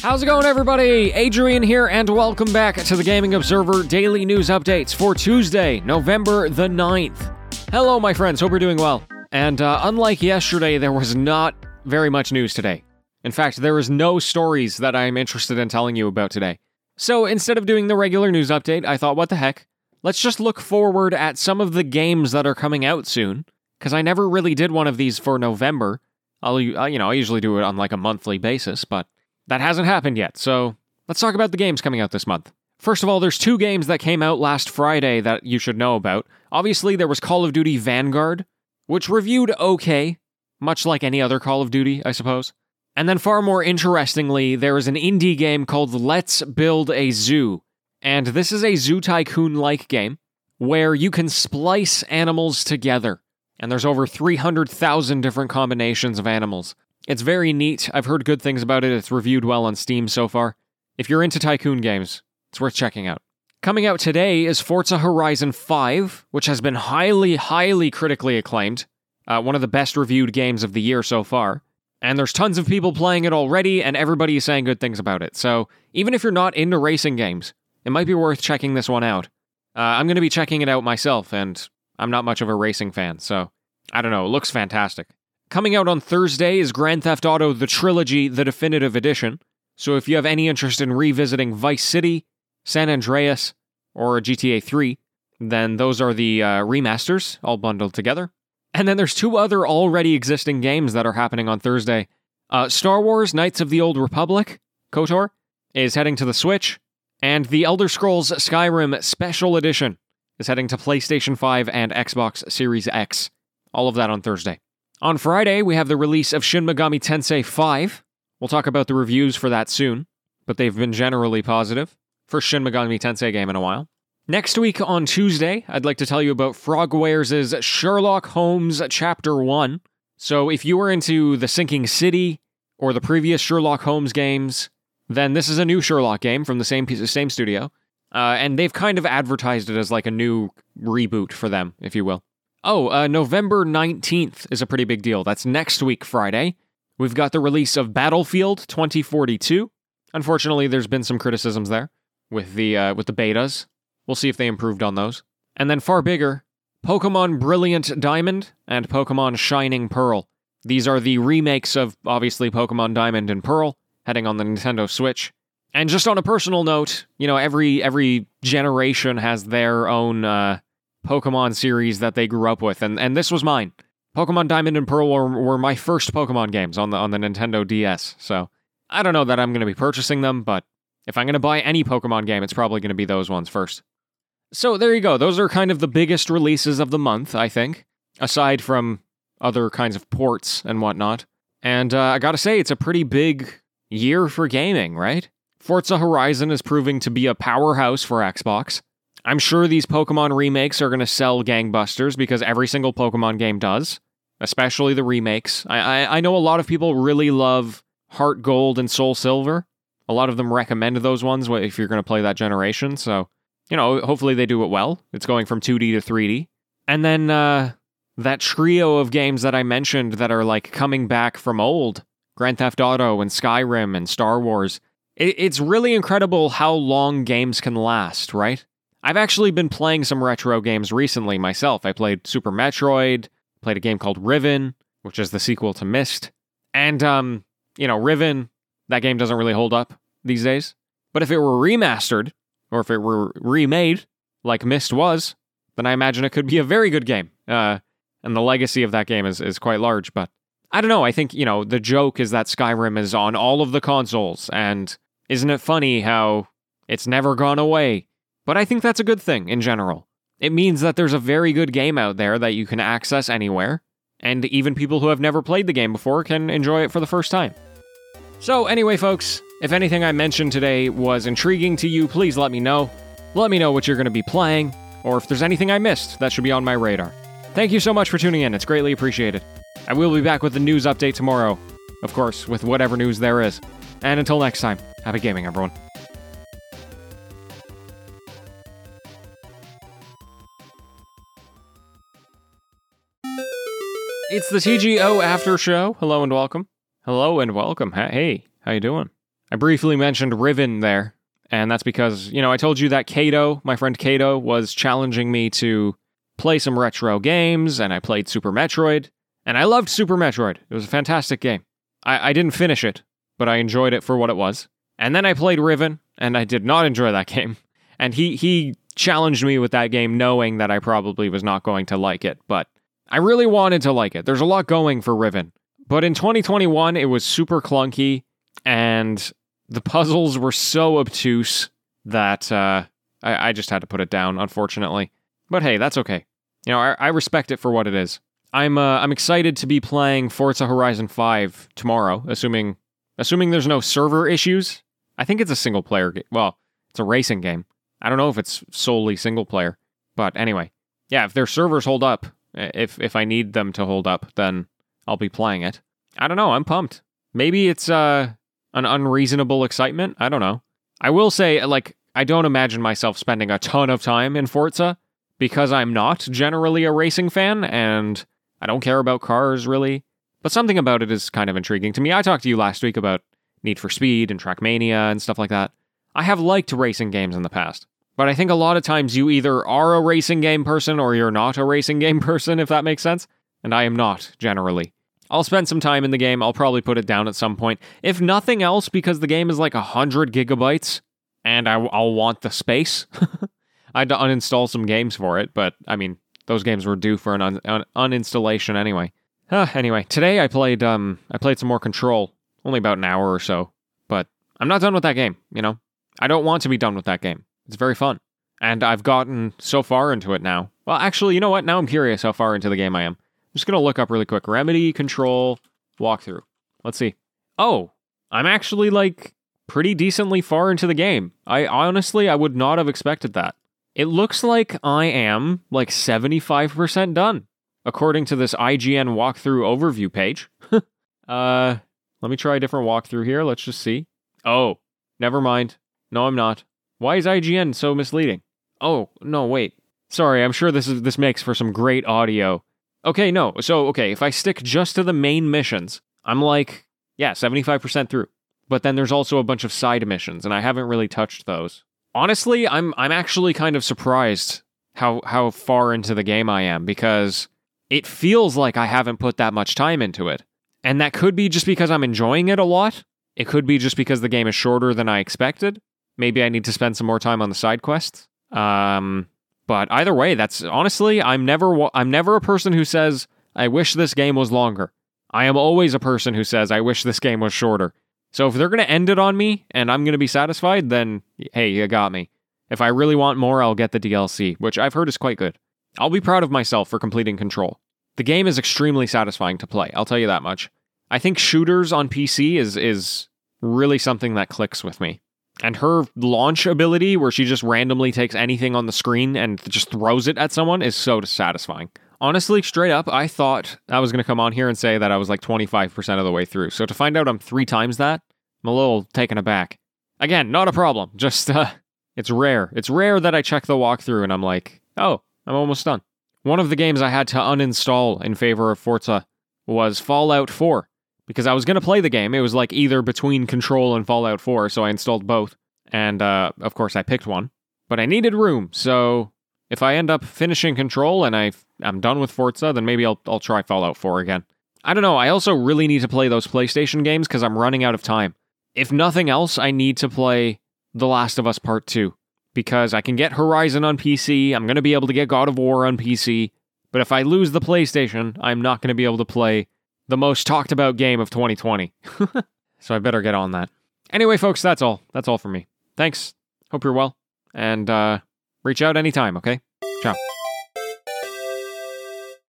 How's it going, everybody? Adrian here, and welcome back to the Gaming Observer Daily News Updates for Tuesday, November the 9th. Hello, my friends. Hope you're doing well. And unlike yesterday, there was not very much news today. In fact, there is no stories that I'm interested in telling you about today. So instead of doing the regular news update, I thought, what the heck? Let's just look forward at some of the games that are coming out soon, because I never really did one of these for November. I usually do it on like a monthly basis, but that hasn't happened yet, so let's talk about the games coming out this month. First of all, there's two games that came out last Friday that you should know about. Obviously, there was Call of Duty Vanguard, which reviewed okay, much like any other Call of Duty, I suppose. And then far more interestingly, there is an indie game called Let's Build a Zoo. And this is a zoo tycoon-like game where you can splice animals together. And there's over 300,000 different combinations of animals. It's very neat. I've heard good things about it. It's reviewed well on Steam so far. If you're into tycoon games, it's worth checking out. Coming out today is Forza Horizon 5, which has been highly, highly critically acclaimed. One of the best reviewed games of the year so far. And there's tons of people playing it already, and everybody is saying good things about it. So even if you're not into racing games, it might be worth checking this one out. I'm going to be checking it out myself, and I'm not much of a racing fan, so I don't know. It looks fantastic. Coming out on Thursday is Grand Theft Auto The Trilogy The Definitive Edition, so if you have any interest in revisiting Vice City, San Andreas, or GTA 3, then those are the remasters, all bundled together. And then there's two other already existing games that are happening on Thursday. Star Wars Knights of the Old Republic, KOTOR, is heading to the Switch, and The Elder Scrolls Skyrim Special Edition is heading to PlayStation 5 and Xbox Series X. All of that on Thursday. On Friday, we have the release of Shin Megami Tensei 5. We'll talk about the reviews for that soon, but they've been generally positive. First Shin Megami Tensei game in a while. Next week on Tuesday, I'd like to tell you about Frogwares' Sherlock Holmes Chapter 1. So if you were into The Sinking City or the previous Sherlock Holmes games, then this is a new Sherlock game from the same studio. And they've kind of advertised it as like a new reboot for them, if you will. November 19th is a pretty big deal. That's next week, Friday. We've got the release of Battlefield 2042. Unfortunately, there's been some criticisms there with the betas. We'll see if they improved on those. And then far bigger, Pokemon Brilliant Diamond and Pokemon Shining Pearl. These are the remakes of, obviously, Pokemon Diamond and Pearl, heading on the Nintendo Switch. And just on a personal note, every generation has their own Pokemon series that they grew up with, and this was mine. Pokemon Diamond and Pearl were my first Pokemon games on the Nintendo DS, so I don't know that I'm going to be purchasing them, but if I'm going to buy any Pokemon game, it's probably going to be those ones first. So there you go, those are kind of the biggest releases of the month, I think, aside from other kinds of ports and whatnot. And I gotta say, it's a pretty big year for gaming, right? Forza Horizon is proving to be a powerhouse for Xbox. I'm sure these Pokemon remakes are going to sell gangbusters because every single Pokemon game does, especially the remakes. I know a lot of people really love HeartGold and SoulSilver. A lot of them recommend those ones if you're going to play that generation. So, hopefully they do it well. It's going from 2D to 3D. And then that trio of games that I mentioned that are like coming back from old, Grand Theft Auto and Skyrim and Star Wars. It's really incredible how long games can last, right? I've actually been playing some retro games recently myself. I played Super Metroid, played a game called Riven, which is the sequel to Myst. And, Riven, that game doesn't really hold up these days. But if it were remastered, or if it were remade, like Myst was, then I imagine it could be a very good game. And the legacy of that game is quite large, but I don't know. I think, the joke is that Skyrim is on all of the consoles, and isn't it funny how it's never gone away? But I think that's a good thing in general. It means that there's a very good game out there that you can access anywhere, and even people who have never played the game before can enjoy it for the first time. So anyway, folks, if anything I mentioned today was intriguing to you, please let me know. Let me know what you're going to be playing, or if there's anything I missed that should be on my radar. Thank you so much for tuning in. It's greatly appreciated. I will be back with the news update tomorrow, of course, with whatever news there is. And until next time, happy gaming, everyone. It's the TGO After Show. Hello and welcome. Hey, how you doing? I briefly mentioned Riven there, and that's because, you know, I told you that Kato, my friend Kato, was challenging me to play some retro games, and I played Super Metroid, and I loved Super Metroid. It was a fantastic game. I didn't finish it, but I enjoyed it for what it was. And then I played Riven, and I did not enjoy that game. And he challenged me with that game knowing that I probably was not going to like it, but I really wanted to like it. There's a lot going for Riven. But in 2021, it was super clunky, and the puzzles were so obtuse that I just had to put it down, unfortunately. But hey, that's okay. You know, I respect it for what it is. I'm excited to be playing Forza Horizon 5 tomorrow, assuming there's no server issues. I think it's a single-player game. Well, it's a racing game. I don't know if it's solely single-player. But anyway, yeah, if their servers hold up, if I need them to hold up, then I'll be playing it. I don't know, I'm pumped. Maybe it's an unreasonable excitement. I don't know. I will say, like, I don't imagine myself spending a ton of time in Forza, because I'm not generally a racing fan, and I don't care about cars, really. But something about it is kind of intriguing to me. I talked to you last week about Need for Speed and Trackmania and stuff like that. I have liked racing games in the past, but I think a lot of times you either are a racing game person or you're not a racing game person, if that makes sense. And I am not, generally. I'll spend some time in the game. I'll probably put it down at some point. If nothing else, because the game is like 100 gigabytes, and I'll want the space. I had to uninstall some games for it, but, I mean, those games were due for an uninstallation anyway. Anyway, today I played some more Control, only about an hour or so, but I'm not done with that game, you know? I don't want to be done with that game. It's very fun, and I've gotten so far into it now. Well, actually, you know what? Now I'm curious how far into the game I am. I'm just going to look up really quick. Remedy, Control, walkthrough. Let's see. Oh, I'm actually, like, pretty decently far into the game. I honestly would not have expected that. It looks like I am, like, 75% done, according to this IGN walkthrough overview page. Let me try a different walkthrough here. Let's just see. Oh, never mind. No, I'm not. Why is IGN so misleading? Oh, no, wait. Sorry, I'm sure this makes for some great audio. Okay, no. So, okay, if I stick just to the main missions, I'm like, yeah, 75% through. But then there's also a bunch of side missions, and I haven't really touched those. Honestly, I'm actually kind of surprised how far into the game I am, because it feels like I haven't put that much time into it. And that could be just because I'm enjoying it a lot. It could be just because the game is shorter than I expected. Maybe I need to spend some more time on the side quests. But either way, that's honestly, I'm never a person who says, I wish this game was longer. I am always a person who says, I wish this game was shorter. So if they're going to end it on me and I'm going to be satisfied, then, hey, you got me. If I really want more, I'll get the DLC, which I've heard is quite good. I'll be proud of myself for completing Control. The game is extremely satisfying to play, I'll tell you that much. I think shooters on PC is really something that clicks with me. And her launch ability, where she just randomly takes anything on the screen and just throws it at someone, is so satisfying. Honestly, straight up, I thought I was going to come on here and say that I was like 25% of the way through. So to find out I'm 3 times that, I'm a little taken aback. Again, not a problem. Just, it's rare. It's rare that I check the walkthrough and I'm like, oh, I'm almost done. One of the games I had to uninstall in favor of Forza was Fallout 4. Because I was going to play the game. It was like either between Control and Fallout 4, so I installed both. And, of course, I picked one. But I needed room, so if I end up finishing Control and I'm done with Forza, then maybe I'll try Fallout 4 again. I don't know, I also really need to play those PlayStation games because I'm running out of time. If nothing else, I need to play The Last of Us Part 2. Because I can get Horizon on PC, I'm going to be able to get God of War on PC, but if I lose the PlayStation, I'm not going to be able to play the most talked about game of 2020. So I better get on that. Anyway, folks, that's all. That's all for me. Thanks. Hope you're well. And reach out anytime, okay?